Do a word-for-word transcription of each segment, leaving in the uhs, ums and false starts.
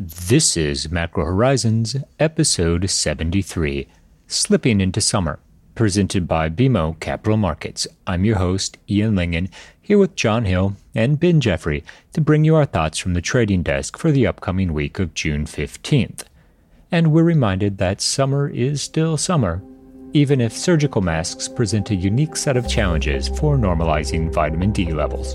This is Macro Horizons, episode seventy-three, Slipping into Summer, presented by B M O Capital Markets. I'm your host, Ian Lingen, here with John Hill and Ben Jeffrey to bring you our thoughts from the trading desk for the upcoming week of June fifteenth. And we're reminded that summer is still summer, even if surgical masks present a unique set of challenges for normalizing vitamin D levels.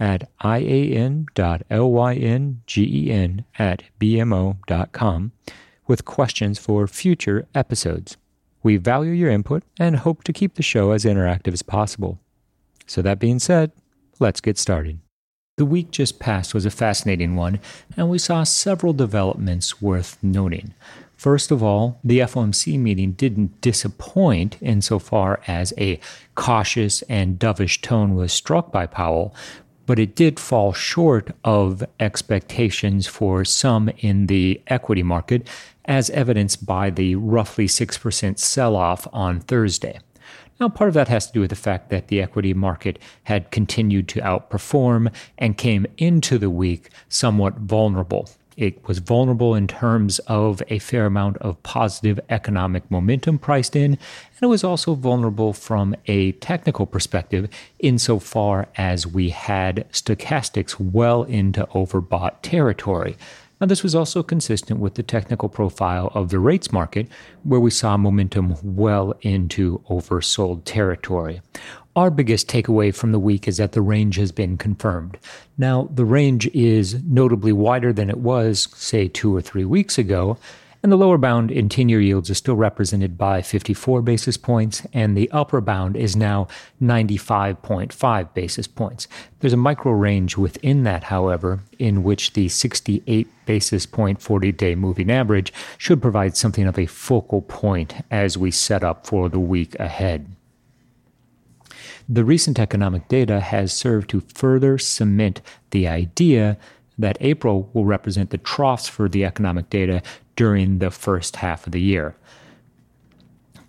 at ian.lyngen at bmo.com with questions for future episodes. We value your input and hope to keep the show as interactive as possible. So that being said, let's get started. The week just passed was a fascinating one, and we saw several developments worth noting. First of all, the F O M C meeting didn't disappoint insofar as a cautious and dovish tone was struck by Powell, but it did fall short of expectations for some in the equity market, as evidenced by the roughly six percent sell-off on Thursday. Now, part of that has to do with the fact that the equity market had continued to outperform and came into the week somewhat vulnerable. It was vulnerable in terms of a fair amount of positive economic momentum priced in, and it was also vulnerable from a technical perspective insofar as we had stochastics well into overbought territory. Now, this was also consistent with the technical profile of the rates market, where we saw momentum well into oversold territory. Our biggest takeaway from the week is that the range has been confirmed. Now, the range is notably wider than it was, say, two or three weeks ago, and the lower bound in ten-year yields is still represented by fifty-four basis points, and the upper bound is now ninety-five point five basis points. There's a micro range within that, however, in which the sixty-eight basis point forty-day moving average should provide something of a focal point as we set up for the week ahead. The recent economic data has served to further cement the idea that April will represent the troughs for the economic data during the first half of the year.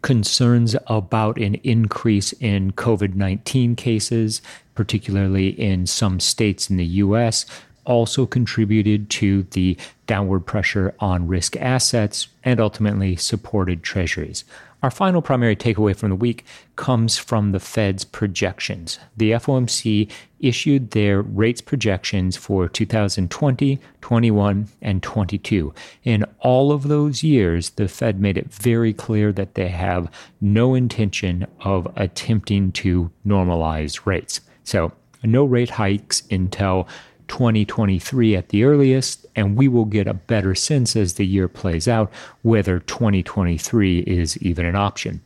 Concerns about an increase in COVID nineteen cases, particularly in some states in the U S, also contributed to the downward pressure on risk assets and ultimately supported treasuries. Our final primary takeaway from the week comes from the Fed's projections. The F O M C issued their rates projections for two thousand twenty, twenty-one, and twenty-two. In all of those years, the Fed made it very clear that they have no intention of attempting to normalize rates. So, no rate hikes until twenty twenty-three at the earliest, and we will get a better sense as the year plays out whether twenty twenty-three is even an option.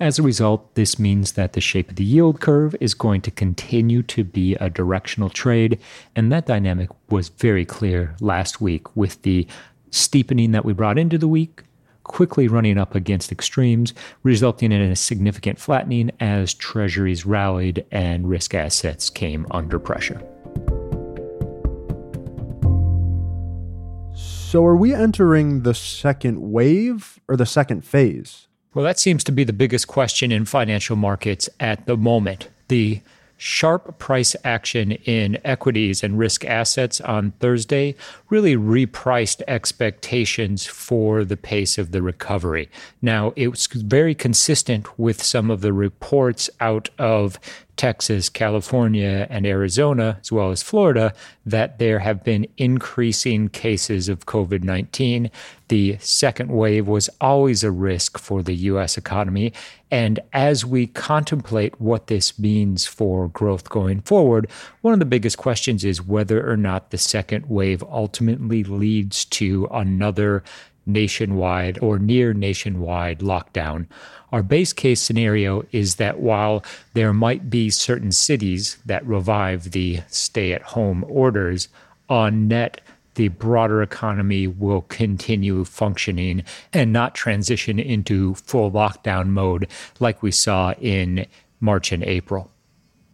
As a result, this means that the shape of the yield curve is going to continue to be a directional trade, and that dynamic was very clear last week with the steepening that we brought into the week, quickly running up against extremes, resulting in a significant flattening as treasuries rallied and risk assets came under pressure. So are we entering the second wave or the second phase? Well, that seems to be the biggest question in financial markets at the moment. The sharp price action in equities and risk assets on Thursday really repriced expectations for the pace of the recovery. Now, it was very consistent with some of the reports out of Texas, California, and Arizona, as well as Florida, that there have been increasing cases of COVID nineteen. The second wave was always a risk for the U S economy. And as we contemplate what this means for growth going forward, one of the biggest questions is whether or not the second wave ultimately leads to another nationwide or near nationwide lockdown. Our base case scenario is that while there might be certain cities that revive the stay-at-home orders, on net, the broader economy will continue functioning and not transition into full lockdown mode like we saw in March and April.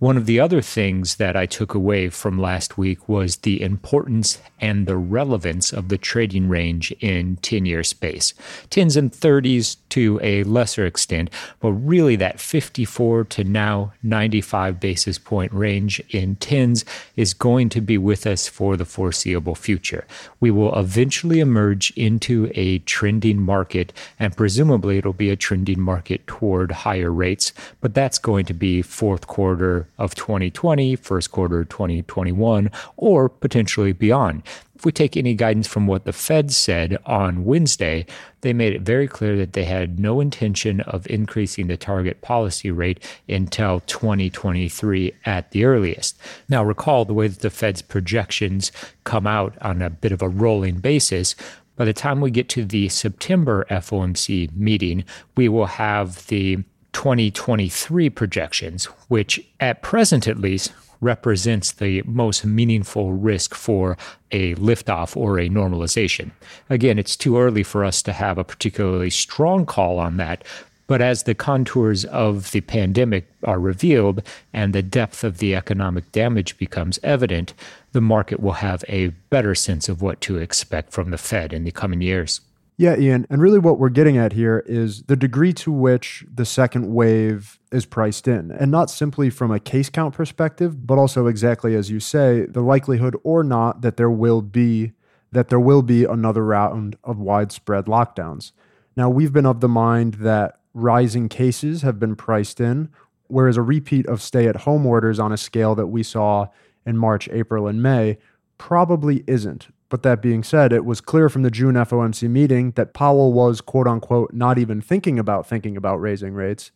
One of the other things that I took away from last week was the importance and the relevance of the trading range in ten-year space. tens and thirties to a lesser extent, but really that fifty-four to now ninety-five basis point range in tens is going to be with us for the foreseeable future. We will eventually emerge into a trending market, and presumably it'll be a trending market toward higher rates, but that's going to be fourth quarter of twenty twenty, first quarter of twenty twenty-one, or potentially beyond. If we take any guidance from what the Fed said on Wednesday, they made it very clear that they had no intention of increasing the target policy rate until twenty twenty-three at the earliest. Now, recall the way that the Fed's projections come out on a bit of a rolling basis. By the time we get to the September F O M C meeting, we will have the twenty twenty-three projections, which at present at least represents the most meaningful risk for a liftoff or a normalization. Again, it's too early for us to have a particularly strong call on that, but as the contours of the pandemic are revealed and the depth of the economic damage becomes evident, the market will have a better sense of what to expect from the Fed in the coming years. Yeah, Ian. And really what we're getting at here is the degree to which the second wave is priced in, and not simply from a case count perspective, but also exactly as you say, the likelihood or not that there will be that there will be another round of widespread lockdowns. Now, we've been of the mind that rising cases have been priced in, whereas a repeat of stay-at-home orders on a scale that we saw in March, April, and May probably isn't. But that being said, it was clear from the June F O M C meeting that Powell was, quote unquote, not even thinking about thinking about raising rates.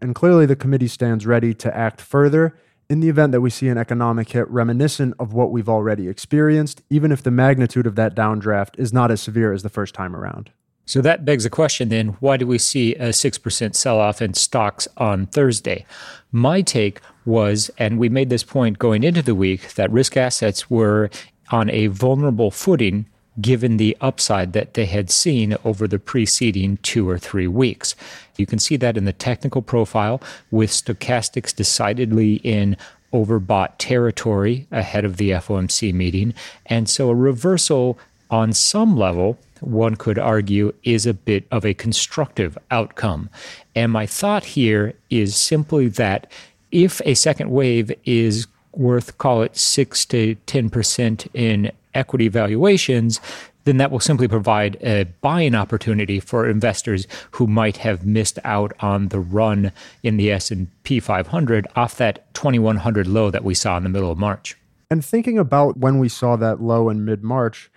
And clearly the committee stands ready to act further in the event that we see an economic hit reminiscent of what we've already experienced, even if the magnitude of that downdraft is not as severe as the first time around. So that begs the question then, why do we see a six percent sell-off in stocks on Thursday? My take was, and we made this point going into the week, that risk assets were on a vulnerable footing given the upside that they had seen over the preceding two or three weeks. You can see that in the technical profile with stochastics decidedly in overbought territory ahead of the F O M C meeting. And so a reversal on some level, one could argue, is a bit of a constructive outcome. And my thought here is simply that if a second wave is worth, call it six to ten percent in equity valuations, then that will simply provide a buying opportunity for investors who might have missed out on the run in the S and P five hundred off that twenty-one hundred low that we saw in the middle of March. And thinking about when we saw that low in mid-March,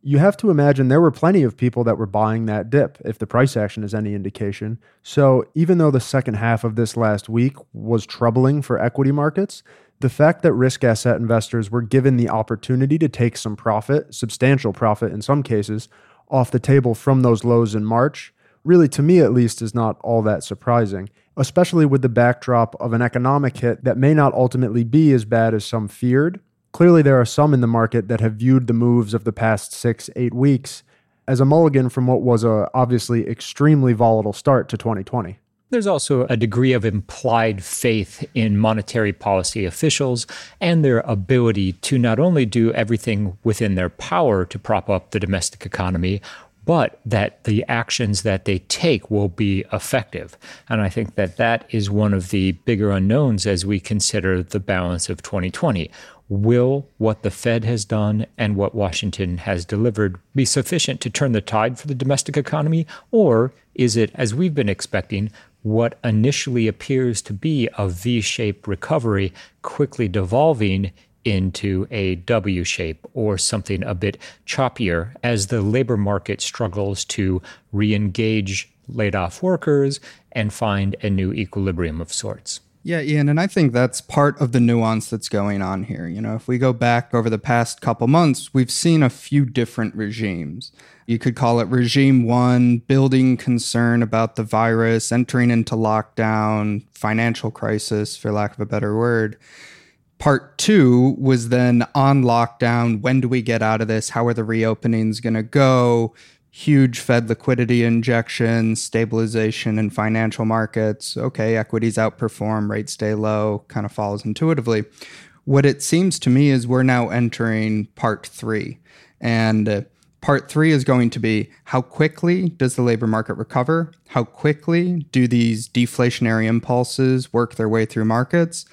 you have to imagine there were plenty of people that were buying that dip, if the price action is any indication. So even though the second half of this last week was troubling for equity markets, the fact that risk asset investors were given the opportunity to take some profit, substantial profit in some cases, off the table from those lows in March, really to me at least is not all that surprising, especially with the backdrop of an economic hit that may not ultimately be as bad as some feared. Clearly there are some in the market that have viewed the moves of the past six, eight weeks as a mulligan from what was a obviously extremely volatile start to twenty twenty. There's also a degree of implied faith in monetary policy officials and their ability to not only do everything within their power to prop up the domestic economy, but that the actions that they take will be effective. And I think that that is one of the bigger unknowns as we consider the balance of twenty twenty. Will what the Fed has done and what Washington has delivered be sufficient to turn the tide for the domestic economy? Or is it, as we've been expecting, what initially appears to be a V-shaped recovery quickly devolving into a W shape or something a bit choppier as the labor market struggles to re-engage laid-off workers and find a new equilibrium of sorts? Yeah, Ian, and I think that's part of the nuance that's going on here. You know, if we go back over the past couple months, we've seen a few different regimes. You could call it regime one, building concern about the virus, entering into lockdown, financial crisis, for lack of a better word. Part two was then on lockdown. When do we get out of this? How are the reopenings going to go? Huge Fed liquidity injection, stabilization in financial markets. Okay, equities outperform, rates stay low, kind of follows intuitively. What it seems to me is we're now entering part three. And uh, part three is going to be, how quickly does the labor market recover? How quickly do these deflationary impulses work their way through markets?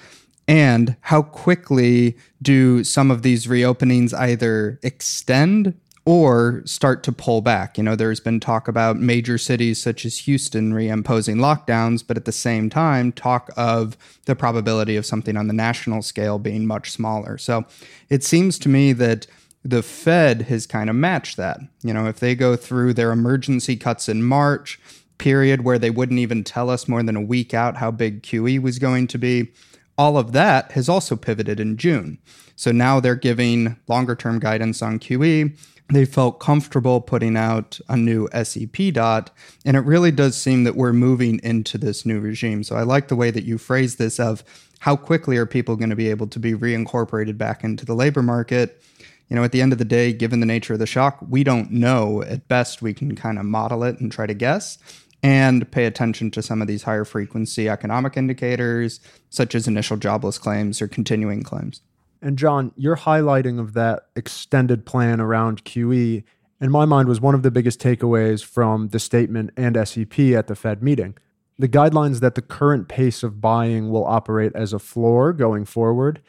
And how quickly do some of these reopenings either extend or start to pull back? You know, there's been talk about major cities such as Houston reimposing lockdowns, but at the same time, talk of the probability of something on the national scale being much smaller. So it seems to me that the Fed has kind of matched that. You know, if they go through their emergency cuts in March, period where they wouldn't even tell us more than a week out how big Q E was going to be, all of that has also pivoted in June. So now they're giving longer-term guidance on Q E. They felt comfortable putting out a new S E P dot, and it really does seem that we're moving into this new regime. So I like the way that you phrased this of how quickly are people going to be able to be reincorporated back into the labor market. You know, at the end of the day, given the nature of the shock, we don't know. At best, we can kind of model it and try to guess and pay attention to some of these higher frequency economic indicators, such as initial jobless claims or continuing claims. And John, your highlighting of that extended plan around Q E, in my mind, was one of the biggest takeaways from the statement and S E P at the Fed meeting. The guidelines that the current pace of buying will operate as a floor going forward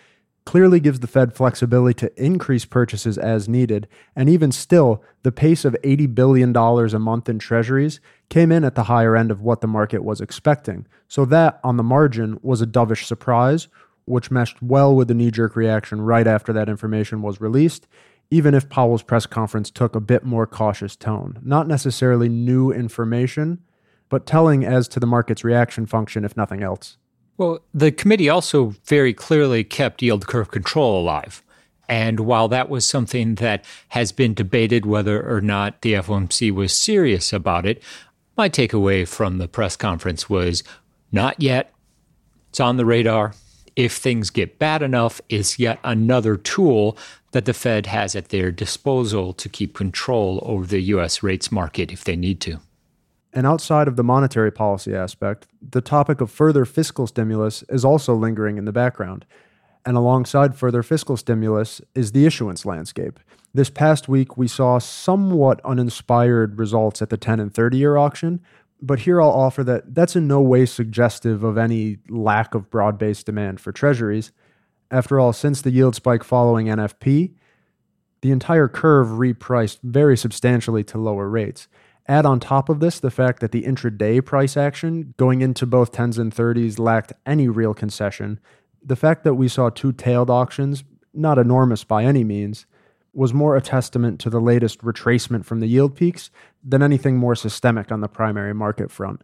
clearly gives the Fed flexibility to increase purchases as needed. And even still, the pace of eighty billion dollars a month in treasuries came in at the higher end of what the market was expecting. So that, on the margin, was a dovish surprise, which meshed well with the knee-jerk reaction right after that information was released, even if Powell's press conference took a bit more cautious tone. Not necessarily new information, but telling as to the market's reaction function, if nothing else. Well, the committee also very clearly kept yield curve control alive. And while that was something that has been debated whether or not the F O M C was serious about it, my takeaway from the press conference was, not yet. It's on the radar. If things get bad enough, it's yet another tool that the Fed has at their disposal to keep control over the U S rates market if they need to. And outside of the monetary policy aspect, the topic of further fiscal stimulus is also lingering in the background. And alongside further fiscal stimulus is the issuance landscape. This past week, we saw somewhat uninspired results at the ten and thirty-year auction. But here I'll offer that that's in no way suggestive of any lack of broad-based demand for treasuries. After all, since the yield spike following N F P, the entire curve repriced very substantially to lower rates. Add on top of this the fact that the intraday price action going into both tens and thirties lacked any real concession. The fact that we saw two-tailed auctions, not enormous by any means, was more a testament to the latest retracement from the yield peaks than anything more systemic on the primary market front.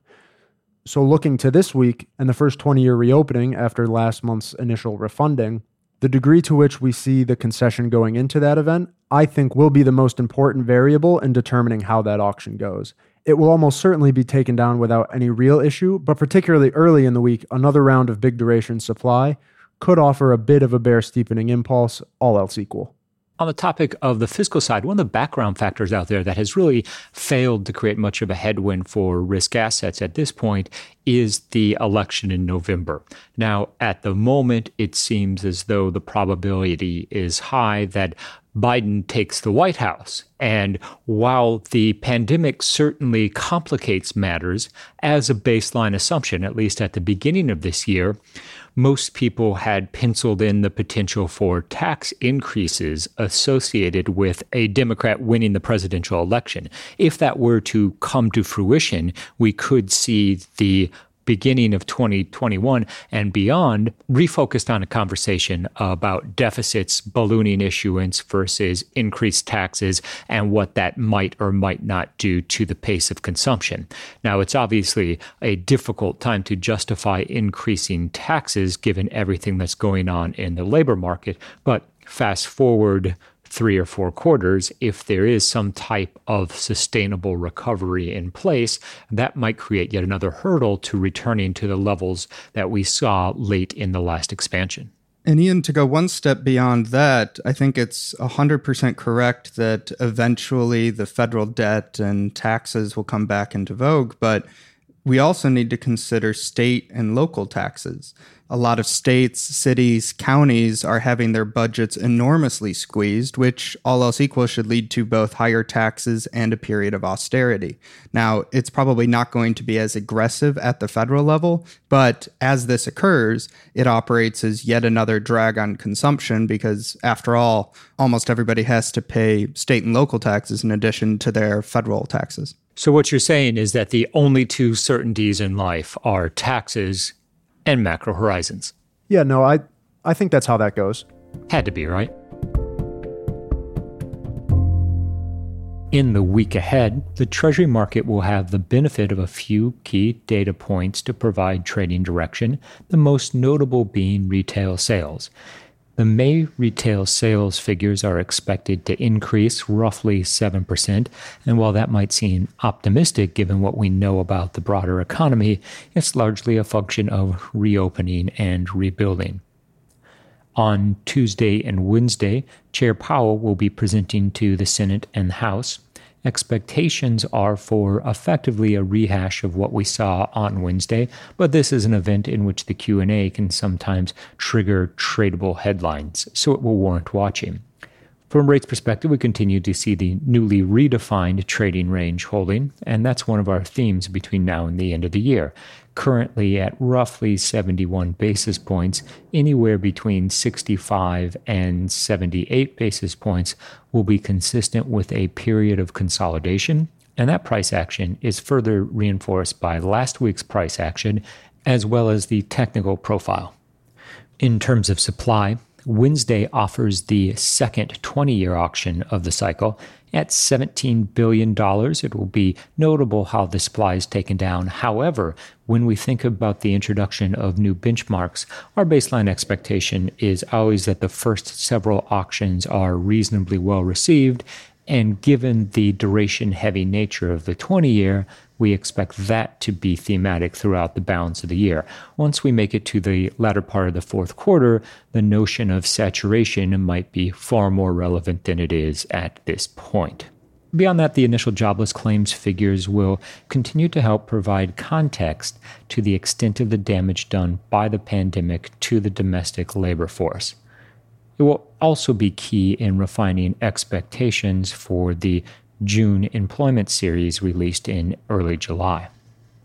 So looking to this week and the first twenty-year reopening after last month's initial refunding, the degree to which we see the concession going into that event, I think, will be the most important variable in determining how that auction goes. It will almost certainly be taken down without any real issue, but particularly early in the week, another round of big duration supply could offer a bit of a bear steepening impulse, all else equal. On the topic of the fiscal side, one of the background factors out there that has really failed to create much of a headwind for risk assets at this point is the election in November. Now, at the moment, it seems as though the probability is high that Biden takes the White House. And while the pandemic certainly complicates matters, as a baseline assumption, at least at the beginning of this year, most people had penciled in the potential for tax increases associated with a Democrat winning the presidential election. If that were to come to fruition, we could see the beginning of twenty twenty-one and beyond refocused on a conversation about deficits, ballooning issuance versus increased taxes, and what that might or might not do to the pace of consumption. Now, it's obviously a difficult time to justify increasing taxes given everything that's going on in the labor market, but fast forward three or four quarters, if there is some type of sustainable recovery in place, that might create yet another hurdle to returning to the levels that we saw late in the last expansion. And Ian, to go one step beyond that, I think it's one hundred percent correct that eventually the federal debt and taxes will come back into vogue, but we also need to consider state and local taxes. A lot of states, cities, counties are having their budgets enormously squeezed, which all else equal should lead to both higher taxes and a period of austerity. Now, it's probably not going to be as aggressive at the federal level, but as this occurs, it operates as yet another drag on consumption because, after all, almost everybody has to pay state and local taxes in addition to their federal taxes. So what you're saying is that the only two certainties in life are taxes and Macro Horizons. Yeah, no, I, I think that's how that goes. Had to be, right? In the week ahead, the Treasury market will have the benefit of a few key data points to provide trading direction, the most notable being retail sales. The May retail sales figures are expected to increase roughly seven percent, and while that might seem optimistic given what we know about the broader economy, it's largely a function of reopening and rebuilding. On Tuesday and Wednesday, Chair Powell will be presenting to the Senate and House. Expectations are for effectively a rehash of what we saw on Wednesday, but this is an event in which the Q and A can sometimes trigger tradable headlines, so it will warrant watching. From rates perspective, we continue to see the newly redefined trading range holding, and that's one of our themes between now and the end of the year. Currently at roughly seventy-one basis points, anywhere between sixty-five and seventy-eight basis points will be consistent with a period of consolidation, and that price action is further reinforced by last week's price action as well as the technical profile. In terms of supply, Wednesday offers the second twenty-year auction of the cycle. At seventeen billion dollars, it will be notable how the supply is taken down. However, when we think about the introduction of new benchmarks, our baseline expectation is always that the first several auctions are reasonably well received, and given the duration-heavy nature of the twenty-year, we expect that to be thematic throughout the balance of the year. Once we make it to the latter part of the fourth quarter, the notion of saturation might be far more relevant than it is at this point. Beyond that, the initial jobless claims figures will continue to help provide context to the extent of the damage done by the pandemic to the domestic labor force. It will also be key in refining expectations for the June employment series released in early July.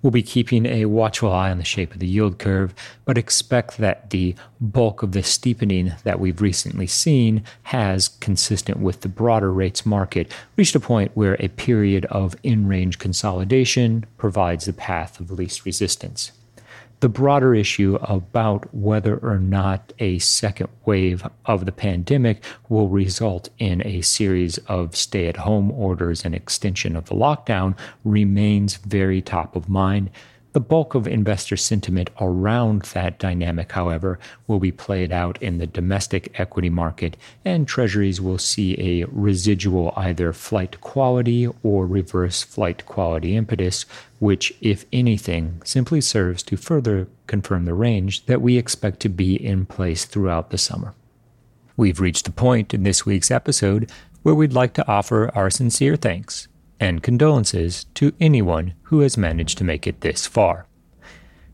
We'll be keeping a watchful eye on the shape of the yield curve, but expect that the bulk of the steepening that we've recently seen has, consistent with the broader rates market, reached a point where a period of in-range consolidation provides the path of least resistance. The broader issue about whether or not a second wave of the pandemic will result in a series of stay-at-home orders and extension of the lockdown remains very top of mind. The bulk of investor sentiment around that dynamic, however, will be played out in the domestic equity market, and treasuries will see a residual either flight to quality or reverse flight to quality impetus, which, if anything, simply serves to further confirm the range that we expect to be in place throughout the summer. We've reached the point in this week's episode where we'd like to offer our sincere thanks and condolences to anyone who has managed to make it this far.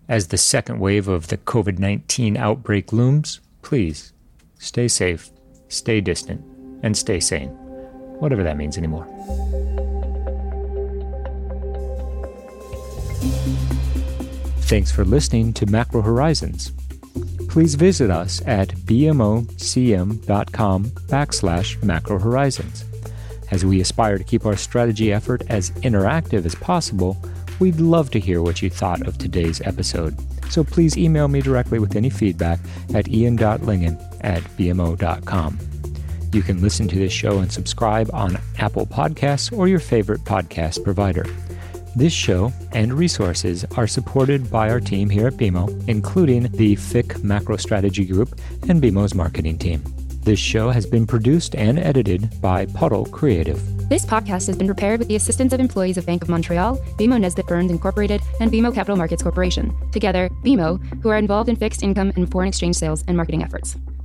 As the second wave of the covid nineteen outbreak looms, please stay safe, stay distant, and stay sane, whatever that means anymore. Thanks for listening to Macro Horizons. Please visit us at bmocm.com backslash Macro Horizons. As we aspire to keep our strategy effort as interactive as possible, we'd love to hear what you thought of today's episode. So please email me directly with any feedback at ian.lingen at bmo.com. You can listen to this show and subscribe on Apple Podcasts or your favorite podcast provider. This show and resources are supported by our team here at B M O, including the F I C Macro Strategy Group and B M O's marketing team. This show has been produced and edited by Puddle Creative. This podcast has been prepared with the assistance of employees of Bank of Montreal, B M O Nesbitt Burns Incorporated, and B M O Capital Markets Corporation. Together, B M O, who are involved in fixed income and foreign exchange sales and marketing efforts.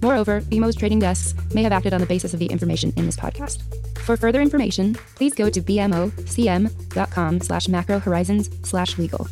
Moreover, B M O's trading desks may have acted on the basis of the information in this podcast. For further information, please go to b m o c m dot com slash macro horizons slash legal.